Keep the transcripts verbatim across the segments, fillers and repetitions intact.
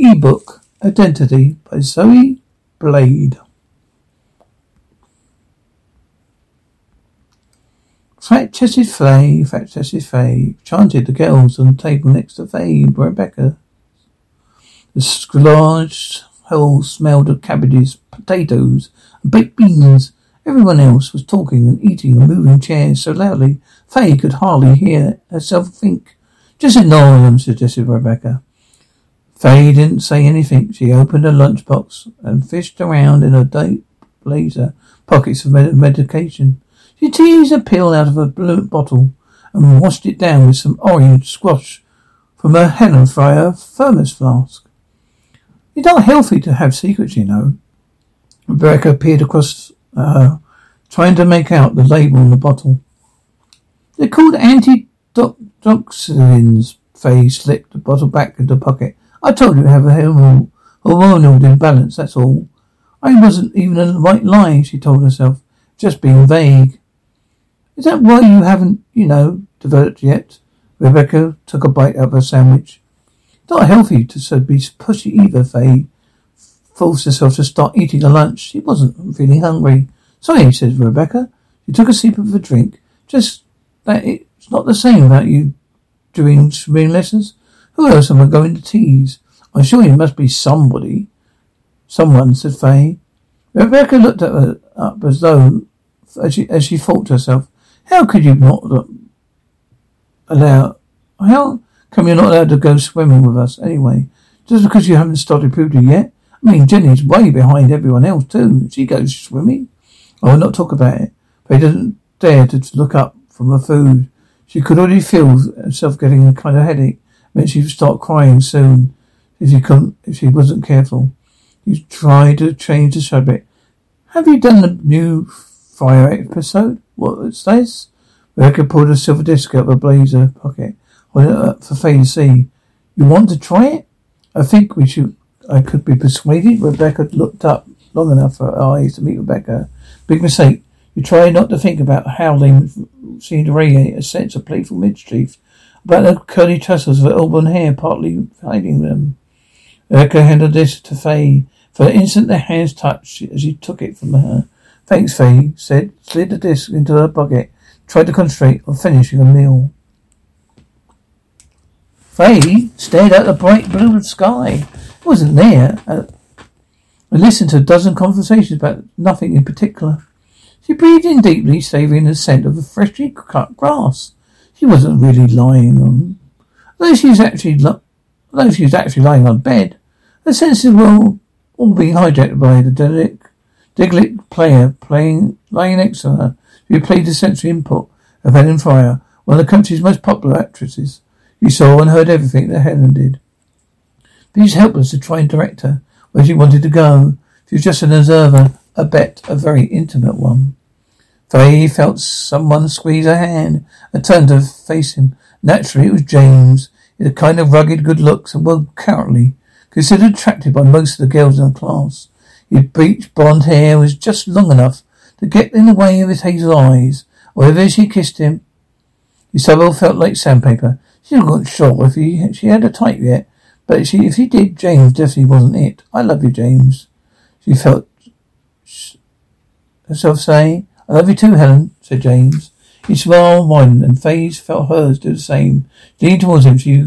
Ebook Identity by Zoe Blade. Fat-chested Fay, fat-chested Fay, chanted the girls on the table next to Fay and Rebecca. The large hole smelled of cabbages, potatoes, and baked beans. Everyone else was talking and eating and moving chairs so loudly Fay could hardly hear herself think. Just ignore them, suggested Rebecca. Fay didn't say anything. She opened her lunchbox and fished around in her deep blazer pockets of med- medication. She teased a pill out of a bottle and washed it down with some orange squash from her Helen Fryer thermos flask. It's not healthy to have secrets, you know. Rebecca peered across at her, trying to make out the label on the bottle. They're called antidoxins. Fay slipped the bottle back into the pocket. I told you to have a hormonal imbalance, that's all. I wasn't even a right lie, she told herself, just being vague. Is that why you haven't, you know, developed yet? Rebecca took a bite out of her sandwich. Not healthy to so be pushy either, Fay forced herself to start eating her lunch. She wasn't feeling hungry. Sorry, says Rebecca. She took a sip of a drink. Just that it's not the same about you doing swimming lessons. Who else am I going to tease? I'm sure you must be somebody. Someone, said Fay. Rebecca looked at her up as though, as she, as she thought to herself, how could you not allow, how come you're not allowed to go swimming with us anyway? Just because you haven't started puberty yet? I mean, Jenny's way behind everyone else too. She goes swimming. I will not talk about it. Fay didn't dare to look up from her food. She could already feel herself getting a kind of headache. It meant she would start crying soon if she couldn't, if she wasn't careful. She tried to change the subject. Have you done the new Fryer episode? What's this? Rebecca pulled a silver disc out of her blazer pocket. Hold it up for Fay to see. You want to try it? I think we should. I could be persuaded. Rebecca looked up long enough for her eyes to meet Rebecca. Big mistake. You try not to think about how they seemed to radiate a sense of playful mischief about the curly tassels of her auburn hair partly hiding them. Rebecca handed this to Fay. For an instant their hands touched as she took it from her. Thanks, Fay said, slid the disc into her pocket, tried to concentrate on finishing a meal. Fay stared at the bright blue sky. It wasn't there. I listened to a dozen conversations about nothing in particular. She breathed in deeply, savouring the scent of the freshly cut grass. She wasn't really lying on, though she was actually, though she was actually lying on bed. Her senses were all being hijacked by the Delic, Diglic player playing lying next to her, who played the sensory input of Helen Fryer, one of the country's most popular actresses. She saw and heard everything that Helen did. But she was helpless to try and direct her where she wanted to go. She was just an observer, a bet, a very intimate one. Fay felt someone squeeze her hand and turned to face him. Naturally, it was James. He had a kind of rugged good looks and well currently considered attractive by most of the girls in the class. His bleached blonde hair was just long enough to get in the way of his hazel eyes. Wherever she kissed him, his elbow felt like sandpaper. She wasn't sure if he, she had a type yet, but she, if she did, James definitely wasn't it. I love you, James, she felt herself say. I love you too, Helen, said James. He smiled widened, and Fay felt hers do the same. Leaning towards him, she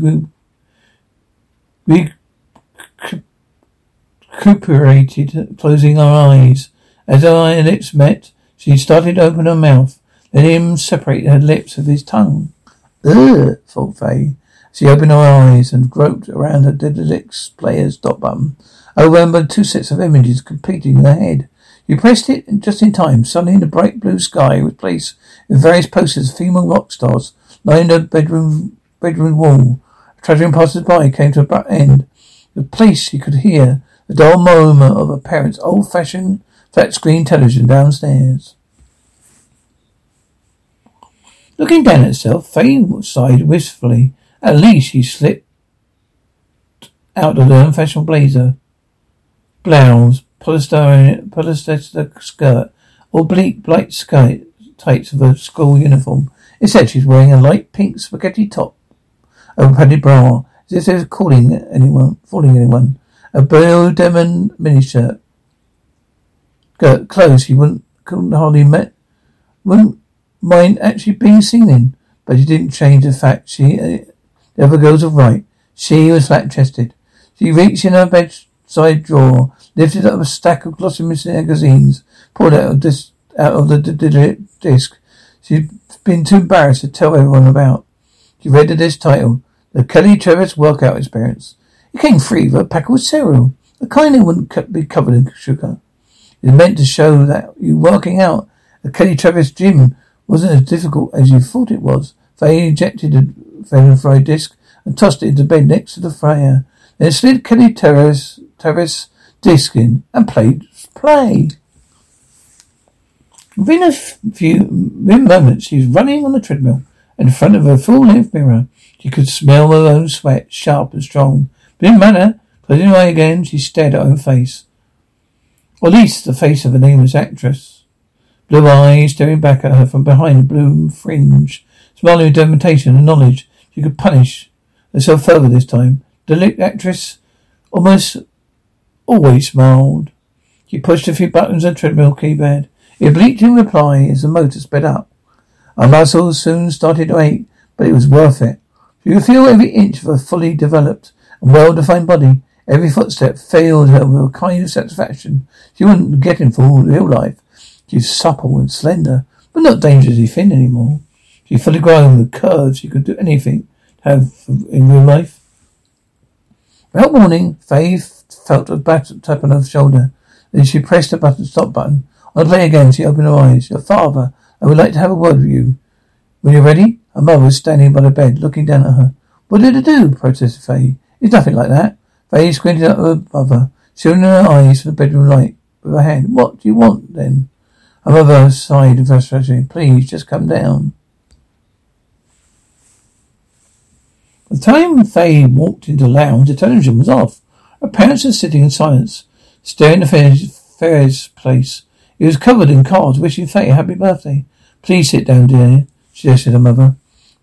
recuperated, closing her eyes. As her eye and lips met, she started to open her mouth, letting him separate her lips with his tongue. Ugh, thought Fay. She opened her eyes and groped around her Dedalix player's dot button, overwhelmed by two sets of images completing her head. She pressed it and just in time. Suddenly the bright blue sky was placed with various posters of female rock stars lining her bedroom bedroom wall. A tragic passersby came to an abrupt end. The place she could hear the dull murmur of her parents' old-fashioned flat-screen television downstairs. Looking down at herself, Fay sighed wistfully. At least she slipped out of the unfashionable blazer, blouse, polyester skirt, oblique black skirt, tights of her school uniform. Instead, she's wearing a light pink spaghetti top, a padded bra, as if they were calling anyone, fooling anyone. a blue denim mini-shirt. Clothes he wouldn't, couldn't hardly met, wouldn't mind actually being seen in, but he didn't change the fact she, uh, the other girls were right. She was flat-chested. She reached in her bedside drawer, lifted up a stack of glossy magazines, pulled out of, dis- out of the d- d- disc. She'd been too embarrassed to tell everyone about. She read the disc title, The Kelly Travis Workout Experience. It came free with a packet of cereal, the kind that wouldn't co- be covered in sugar. It was meant to show that you working out at Kelly Travis gym wasn't as difficult as you thought it was. They ejected a Helen Fryer disc and tossed it into bed next to the fryer. Then slid Kelly Travis, Travis disc in and played play. Within a few moments, she was running on the treadmill in front of her full-length mirror. She could smell her own sweat, sharp and strong. But it didn't matter. Closing her eye again, she stared at her own face. Or at least the face of an English actress. Blue eyes staring back at her from behind a blue fringe. Smiling with determination and knowledge. She could punish herself further this time. The actress almost always smiled. She pushed a few buttons on the treadmill keypad. It bleeped in reply as the motor sped up. Her muscles soon started to ache, but it was worth it. She could feel every inch of her fully developed and well-defined body. Every footstep filled her with a kind of satisfaction she wouldn't get in for real life. She was supple and slender, but not dangerously thin anymore. She fully grown with curves she could do anything to have in real life. Without warning, Faye felt a tap on her shoulder. Then she pressed the button, stop button. On play again, she opened her eyes. Your father, I would like to have a word with you. When you're ready? Her mother was standing by the bed, looking down at her. What did it do? Protested Faye. It's nothing like that. Faye squinted at her mother, shielding her eyes from the bedroom light with her hand. What do you want, then? Her mother sighed in frustration. Please, just come down. By the time Faye walked into the lounge, the television was off. Her parents were sitting in silence, staring at the Ferris place. It was covered in cards wishing Faye a happy birthday. Please sit down, dear, suggested her mother.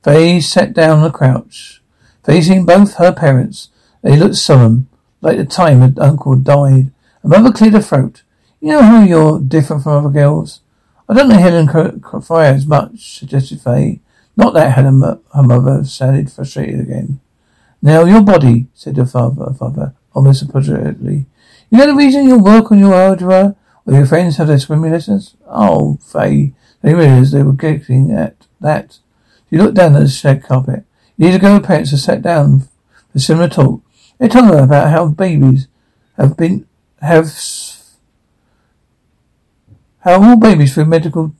Faye sat down on a crouch, facing both her parents. They looked solemn, like the time her uncle died. Her mother cleared her throat. You know how you're different from other girls? I don't know Helen Fryer as much, suggested Faye. Not that Helen, her mother sounded frustrated again. Now your body, said her father, her father almost apologetically. You know the reason you work on your algebra, or your friends have their swimming lessons? Oh, Faye, they realized they were giggling at that. She looked down at the shag carpet. Years ago, her parents had sat down for similar talk. They told her about how babies have been, have, how all babies through medical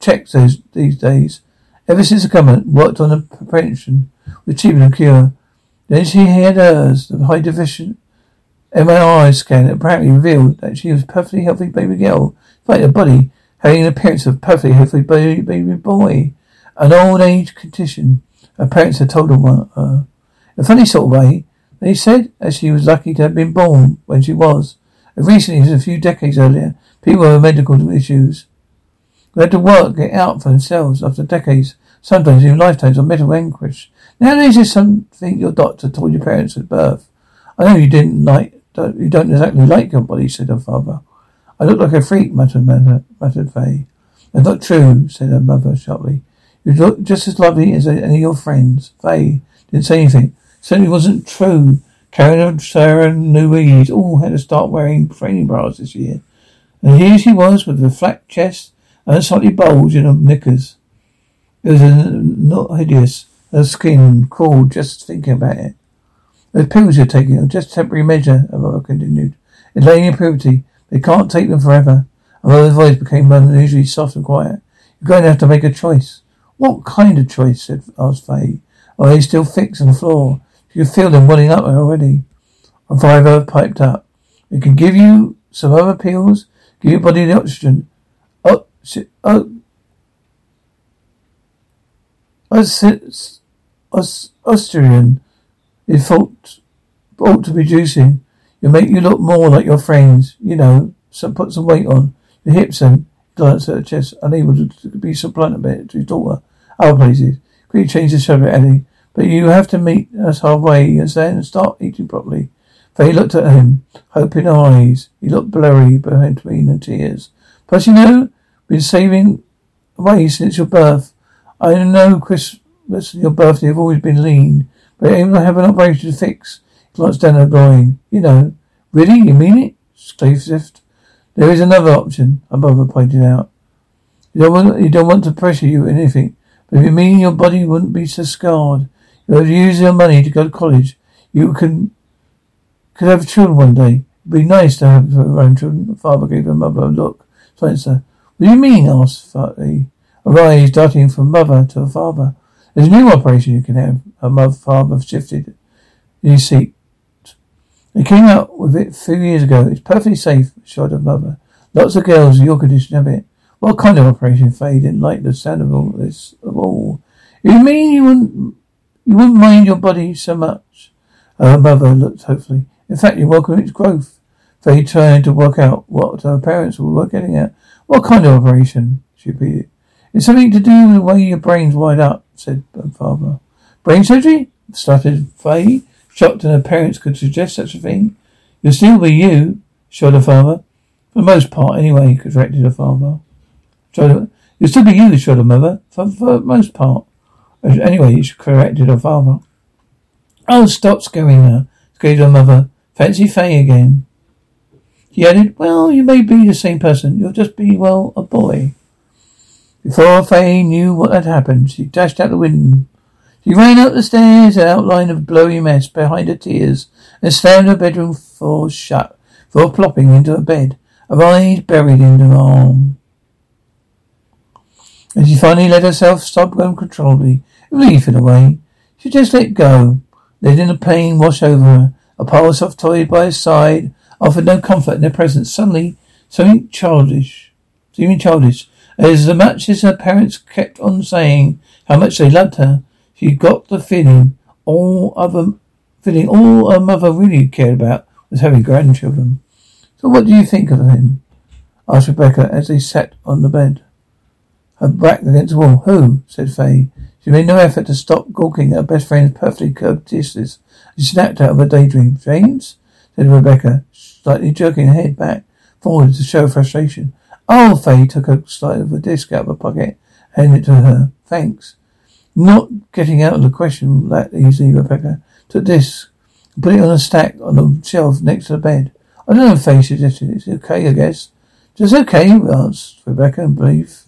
checks those, these days, ever since the government worked on the prevention with treatment and cure. Then she had hers, the high division M R I scan apparently revealed that she was a perfectly healthy baby girl, despite her body having an appearance of a perfectly healthy baby, baby boy, an old age condition. Her parents had told her one, uh, in a funny sort of way, they said that she was lucky to have been born when she was. As recently as a few decades earlier, people with medical issues who had to work it out for themselves after decades, sometimes even lifetimes of mental anguish. Now this is something your doctor told your parents at birth. I know you didn't like, don't, you don't exactly like your body, said her father. I look like a freak, muttered, muttered, muttered Faye. That's not true, said her mother sharply. You look just as lovely as any of your friends. Faye didn't say anything. Certainly wasn't true. Karen and Sarah and Louise all had to start wearing training bras this year. And here she was with a flat chest and a slightly bulge in her knickers. It was a, not hideous. Her skin crawled just thinking about it. Those pills you're taking are just temporary measure, her mother continued. It's laying in puberty. They can't take them forever. Her mother's voice became unusually soft and quiet. You're going to have to make a choice. What kind of choice? Said, asked Faye. Are they still fixed on the floor? You can feel them welling up already. And Fiverr piped up. We can give you some other pills. Give your body the oxygen. Oh, si- oh, os- os- Austrian, it ought, ought to be juicing. You make you look more like your friends. You know, some, put some weight on your hips and glance at her chest, unable to, to be so blunt about it to his daughter. Other places. Quickly change the subject, Ellie. But you have to meet us halfway, you understand, and start eating properly. For he looked at him, hope in her eyes. He looked blurry between her tears. But you know, we've been saving away since your birth. I know Christmas and your birthday have always been lean, but you're able to have an operation to fix. He glanced down her groin. You know. Really? You mean it? Sclafsift. There is another option, her mother pointed out. You don't want, you don't want to pressure you or anything, but if you mean your body wouldn't be so scarred. You would use your money to go to college. You can... Could have children one day. It'd be nice to have her own children. The father gave her mother a look. Silence her. What do you mean? Asked Fatty. Arise, darting from mother to her father. There's a new operation you can have. Her mother, father shifted in his seat. They came out with it three years ago. It's perfectly safe, shot her mother. Lots of girls in your condition have it. What kind of operation? Faye didn't like the sound of all this of all. You mean you wouldn't you wouldn't mind your body so much? Her mother looked hopefully. In fact, you welcome its growth. They turned to work out what her parents were getting at. What kind of operation? She repeated. It's something to do with the way your brain's wired up, said her father. Brain surgery? Started Faye, shocked that her parents could suggest such a thing. You'll still be you, showed her father. For the most part, anyway, corrected her father. You'll still be you, showed her mother. For, for the most part. Anyway, she corrected her father. Oh, stop scaring her, screamed her mother. Fancy Faye again. He added, well, you may be the same person. You'll just be, well, a boy. Before Faye knew what had happened, she dashed out the window. She ran up the stairs, an outline of blowy mess behind her tears, and slammed her bedroom floor shut, before plopping into her bed, her eyes buried in her arm. And she finally let herself sob uncontrollably, relief in a way. She just let go, letting the pain wash over her. A pile of soft toys by his side offered no comfort in their presence. Suddenly, something childish, seeming childish, as much as her parents kept on saying how much they loved her, she got the feeling all other feeling all her mother really cared about was having grandchildren. So, what do you think of him? Asked Rebecca as they sat on the bed, her back against the wall. Who? Said Faye. She made no effort to stop gawking at her best friend's perfectly curved kisses. She snapped out of her daydream. James? Said Rebecca, slightly jerking her head back forward to show frustration. Oh, Faye took a slice of a disc out of her pocket and handed it to her. Thanks. Not getting out of the question that easily, Rebecca took this and put it on a stack on the shelf next to the bed. I don't know, Faye suggested. It's okay, I guess. Just okay, asked Rebecca in belief.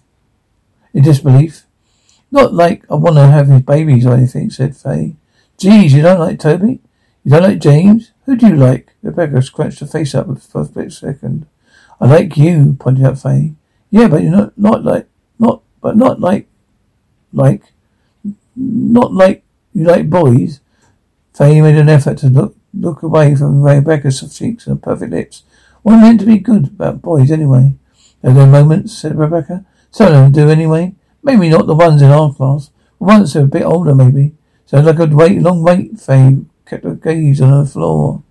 In disbelief. Not like I want to have his babies or anything, said Faye. Geez, you don't like Toby? You don't like James? Who do you like? Rebecca scrunched her face up for a split second. I like you, pointed out Faye. Yeah, but you're not, not like, not, but not like, like, not like you like boys. Faye made an effort to look, look away from Rebecca's soft cheeks and her perfect lips. What meant to be good about boys anyway? There were moments, said Rebecca. Some of them do anyway. Maybe not the ones in our class. The ones that are a bit older, maybe. Sounds like a wait, long wait, Faye kept her gaze on the floor.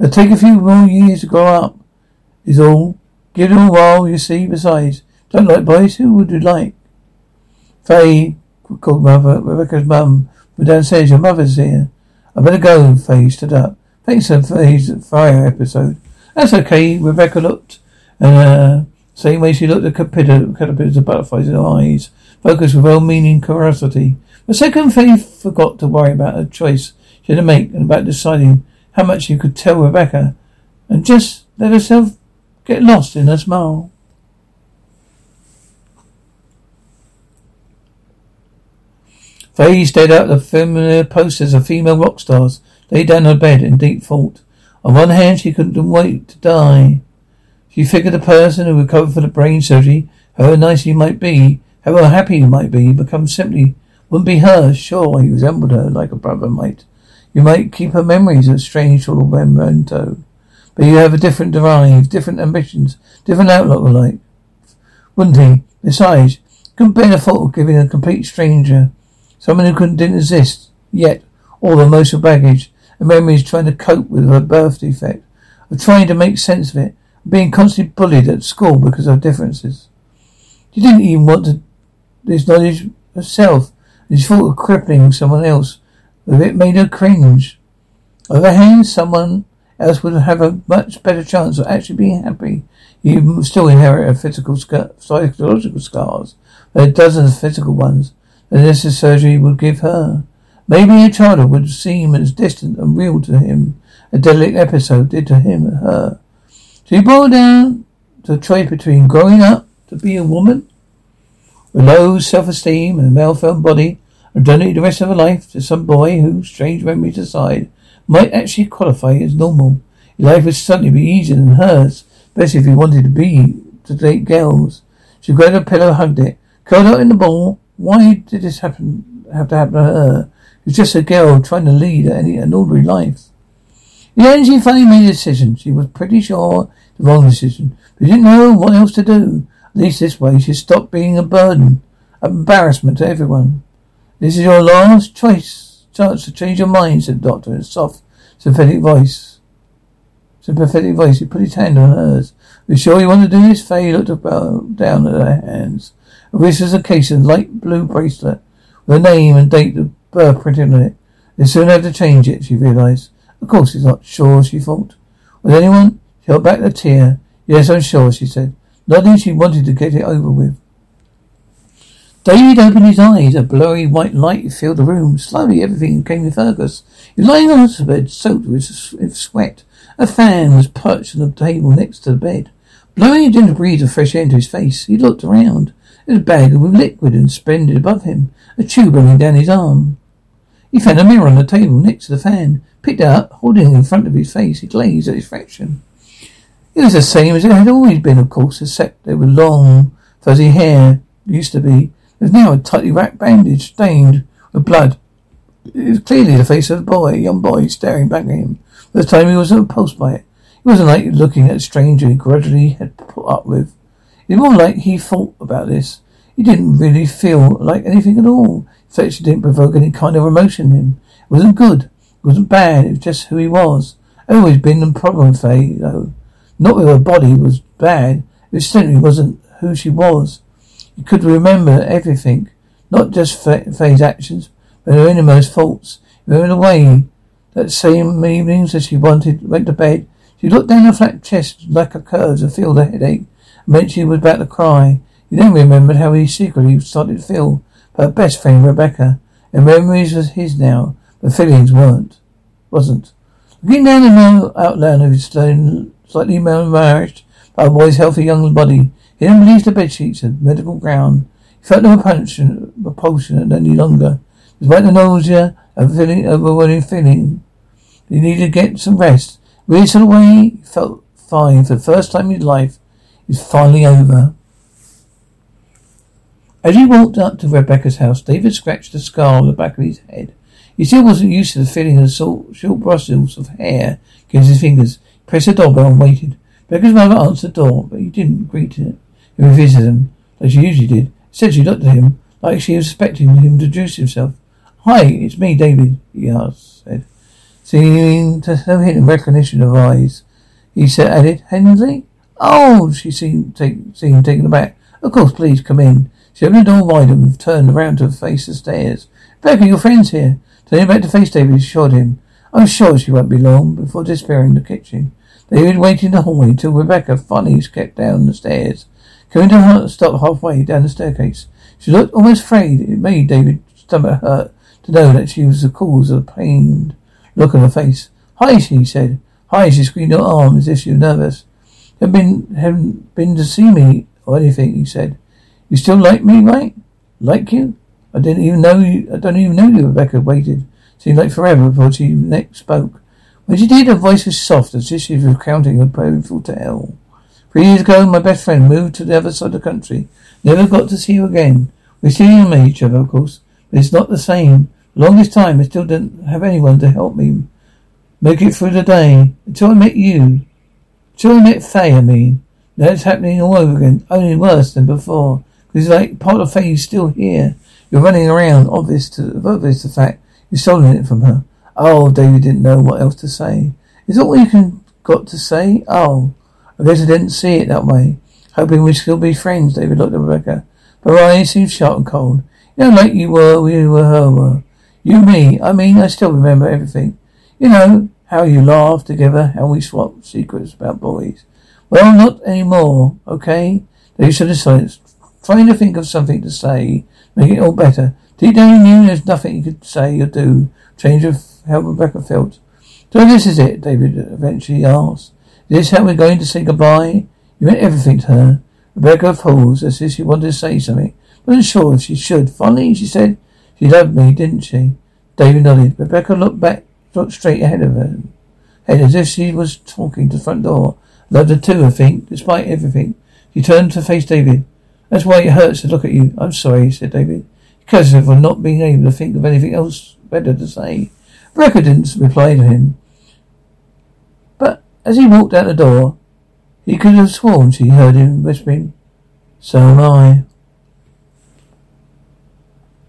It'll take a few more years to grow up, is all. Give it a while, you see. Besides, don't like boys, who would you like? Faye called mother, Rebecca's mum, from downstairs. Your mother's here. I better go, Faye stood up. Thanks for Faye's fire episode. That's okay, Rebecca looked, and, uh, same way she looked at caterpillars caterpillars and butterflies in her eyes, focused with well-meaning curiosity. For a second, Faye forgot to worry about her choice she had to make and about deciding how much she could tell Rebecca, and just let herself get lost in her smile. Faye stared out the familiar posters of female rock stars, lay down on her bed in deep thought. On one hand, she couldn't wait to die. She figured the person who recovered from the brain surgery, however nice he might be, however happy he might be, become simply wouldn't be her. Sure, he resembled her like a brother might. You might keep her memories as a strange sort of memento, but you have a different drive, different ambitions, different outlook of life, wouldn't he? Besides, couldn't bear the thought of giving a complete stranger, someone who couldn't didn't exist yet, all the emotional baggage and memories trying to cope with her birth defect, of trying to make sense of it. Being constantly bullied at school because of differences. She didn't even want to this knowledge herself, and she thought of crippling someone else, but it made her cringe. On the other hand, someone else would have a much better chance of actually being happy. You still inherit physical, psychological scars, but dozens of physical ones that this surgery would give her. Maybe her childhood would seem as distant and real to him, a delicate episode did to him and her. She boiled down to a choice between growing up to be a woman with low self-esteem and a malformed body, and donating the rest of her life to some boy who, strange memories aside, might actually qualify as normal. His life would certainly be easier than hers, especially if he wanted to be to date girls. She grabbed a pillow and hugged it, curled up in the ball. Why did this happen? Have to happen to her? She's just a girl trying to lead any an ordinary life. In the end, she finally made a decision. She was pretty sure it was the wrong decision, but she didn't know what else to do. At least this way, she stopped being a burden, an embarrassment to everyone. This is your last choice, chance to change your mind, said the doctor in a soft, sympathetic voice. Sympathetic voice. He put his hand on hers. Are you sure you want to do this? Faye looked about, down at her hands. This is a case of light blue bracelet with a name and date of birth printed on it. They soon had to change it, she realized. Of course he's not sure, she thought. Was anyone? She held back a tear. Yes, I'm sure, she said. Nothing she wanted to get it over with. David opened his eyes. A blurry white light filled the room. Slowly everything came to focus. He was lying on his bed, soaked with sweat. A fan was perched on the table next to the bed, blowing a gentle breeze of fresh air into his face. He looked around. There was a bag with liquid and suspended above him, a tube running down his arm. He found a mirror on the table next to the fan, picked it up, holding it in front of his face. He glazed at his reflection. It was the same as it had always been, of course, except there was long, fuzzy hair. It used to be. There was now a tightly wrapped bandage stained with blood. It was clearly the face of a boy, a young boy, staring back at him. This time he was repulsed by it. He wasn't like looking at a stranger he gradually had put up with. It was more like he thought about this. He didn't really feel like anything at all. Such didn't provoke any kind of emotion in him. It wasn't good. It wasn't bad. It was just who he was. It always been a problem for Faye, though. Not that her body was bad. It certainly wasn't who she was. He could remember everything. Not just Faye's actions, but her innermost faults. He remembered the way that same evenings as she wanted, went to bed. She looked down her flat chest like her curves and felt a headache. And meant she was about to cry. He then remembered how he secretly started to feel for her best friend Rebecca. And memories was his now, but feelings weren't. Wasn't. Looking down the outline of his stone, slightly malnourished, but a boy's healthy young body, he then released the bedsheets and medical ground. He felt no repulsion, repulsion any longer. Despite the nausea and feeling, overwhelming feeling, he needed to get some rest. Weird in a way, he felt fine for the first time in his life. It's finally over. As he walked up to Rebecca's house, David scratched the scar on the back of his head. He still wasn't used to the feeling of the short bristles of hair against his fingers. He pressed the doorbell and waited. Rebecca's mother answered the door, but he didn't greet him. He visited him, as she usually did. Instead, she looked at him like she was expecting him to introduce himself. Hi, it's me, David, he asked, said, seeming to no hint of recognition of her eyes. He said, added, Hensley? Oh, she seemed, take, seemed taken aback. Of course, please come in. She opened the door wide and turned around to face the stairs. Rebecca, your friend's here. Turning back to face David, assured him. I'm sure she won't be long, before disappearing in the kitchen. David waited in the hallway until Rebecca finally stepped down the stairs. Coming to her stop halfway down the staircase. She looked almost afraid. It made David's stomach hurt to know that she was the cause of the pained look on her face. Hi, she said. Hi, she screened her arm as if she was nervous. Haven't been, haven't been to see me or anything, he said. You still like me, right? Like you? I didn't even know you. I don't even know you, Rebecca waited. Seemed like forever before she next spoke. When she did, her voice was soft, as if she was recounting a painful tale. Three years ago, my best friend moved to the other side of the country. Never got to see you again. We still met each other, of course, but it's not the same. The longest time, I still didn't have anyone to help me make it through the day until I met you. Until I met Faye, I mean. Now it's happening all over again, only worse than before. Because like part of Faye's still here. You're running around, obvious to obvious the fact you've stolen it from her. Oh, David didn't know what else to say. Is that all you can got to say? Oh. I guess I didn't see it that way. Hoping we'd still be friends, David looked at Rebecca. But her eyes seemed sharp and cold. You know, like you were, we were, her were. You, me. I mean, I still remember everything. You know, How you laugh together, how we swap secrets about boys. Well, not anymore, okay? They should have silence. Trying to think of something to say, make it all better. Deep down you knew there's nothing you could say or do. Change of how Rebecca felt. So this is it, David eventually asked. Is this how we're going to say goodbye? You meant everything to her. Rebecca paused as if she wanted to say something. Wasn't sure if she should. Finally, she said, she loved me, didn't she? David nodded. Rebecca looked back, looked straight ahead of her, head as if she was talking to the front door. Loved her too, I think, despite everything. She turned to face David. That's why it hurts to look at you. I'm sorry, said David. Because of not being able to think of anything else better to say. Rebecca didn't reply to him. But as he walked out the door, he could have sworn she heard him whispering, so am I.